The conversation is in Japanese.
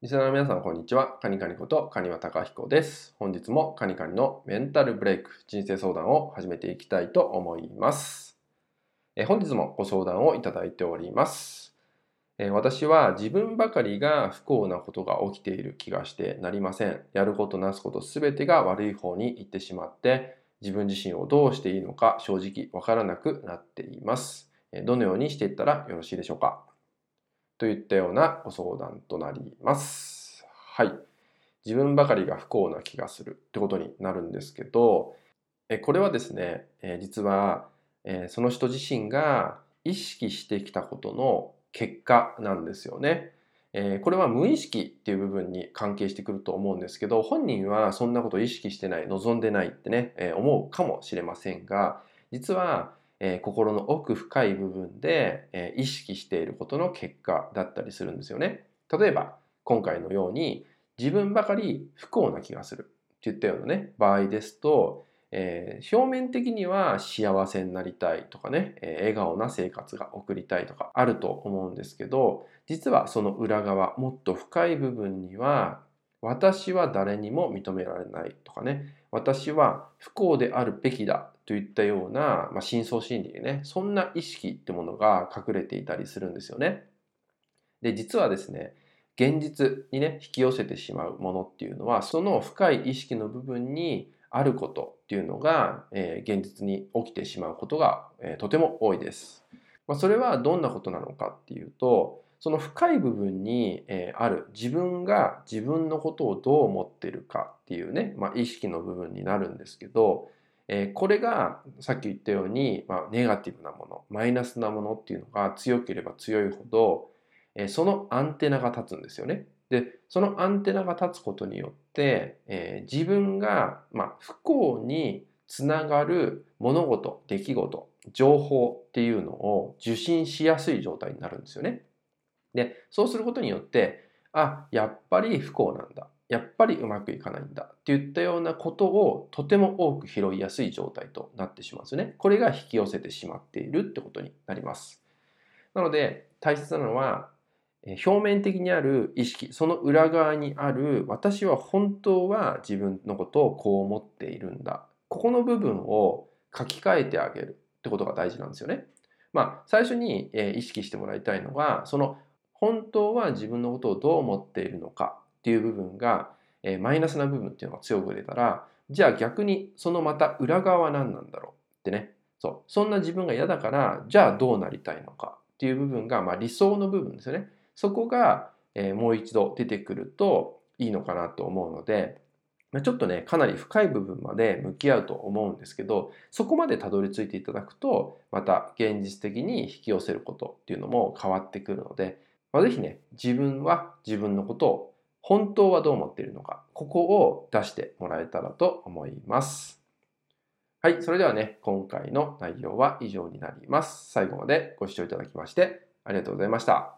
リスナーの皆さん、こんにちは。カニカニことカニワタカヒコです。本日もカニカニのメンタルブレイク人生相談を始めていきたいと思います。本日もご相談をいただいております。私は自分ばかりが不幸なことが起きている気がしてなりません。やることなすことすべてが悪い方に行ってしまって、自分自身をどうしていいのか正直わからなくなっています。どのようにしていったらよろしいでしょうか。といったようなご相談となります。はい。自分ばかりが不幸な気がするってことになるんですけど、これはですね、実はその人自身が意識してきたことの結果なんですよね。これは無意識っていう部分に関係してくると思うんですけど、本人はそんなことを意識してない、望んでないってね、思うかもしれませんが、実は心の奥深い部分で、意識していることの結果だったりするんですよね。例えば今回のように自分ばかり不幸な気がするっていったようなね場合ですと、表面的には幸せになりたいとかね、笑顔な生活が送りたいとかあると思うんですけど、実はその裏側もっと深い部分には、私は誰にも認められないとかね、私は不幸であるべきだといったような、深層心理でね、そんな意識ってものが隠れていたりするんですよね。で、実はですね、現実にね引き寄せてしまうものっていうのは、その深い意識の部分にあることっていうのが、現実に起きてしまうことが、とても多いです。それはどんなことなのかっていうと、その深い部分にある自分が自分のことをどう思ってるかっていうね、意識の部分になるんですけど、これがさっき言ったように、ネガティブなもの、マイナスなものっていうのが強ければ強いほど、そのアンテナが立つんですよね。で、そのアンテナが立つことによって、自分が、不幸につながる物事、出来事、情報っていうのを受信しやすい状態になるんですよね。で、そうすることによって、やっぱり不幸なんだ、やっぱりうまくいかないんだっていったようなことをとても多く拾いやすい状態となってしまうんですね。これが引き寄せてしまっているってことになります。なので大切なのは、表面的にある意識、その裏側にある私は本当は自分のことをこう思っているんだ、ここの部分を書き換えてあげるってことが大事なんですよね。最初に意識してもらいたいのが、その本当は自分のことをどう思っているのかっていう部分が、マイナスな部分っていうのが強く出たら、じゃあ逆にそのまた裏側は何なんだろうってね、そんな自分が嫌だから、じゃあどうなりたいのかっていう部分が、理想の部分ですよね。そこが、もう一度出てくるといいのかなと思うので、ちょっとねかなり深い部分まで向き合うと思うんですけど、そこまでたどり着いていただくと、また現実的に引き寄せることっていうのも変わってくるので、ぜひね、自分は自分のことを本当はどう思っているのか、ここを出してもらえたらと思います。はい、それではね、今回の内容は以上になります。最後までご視聴いただきましてありがとうございました。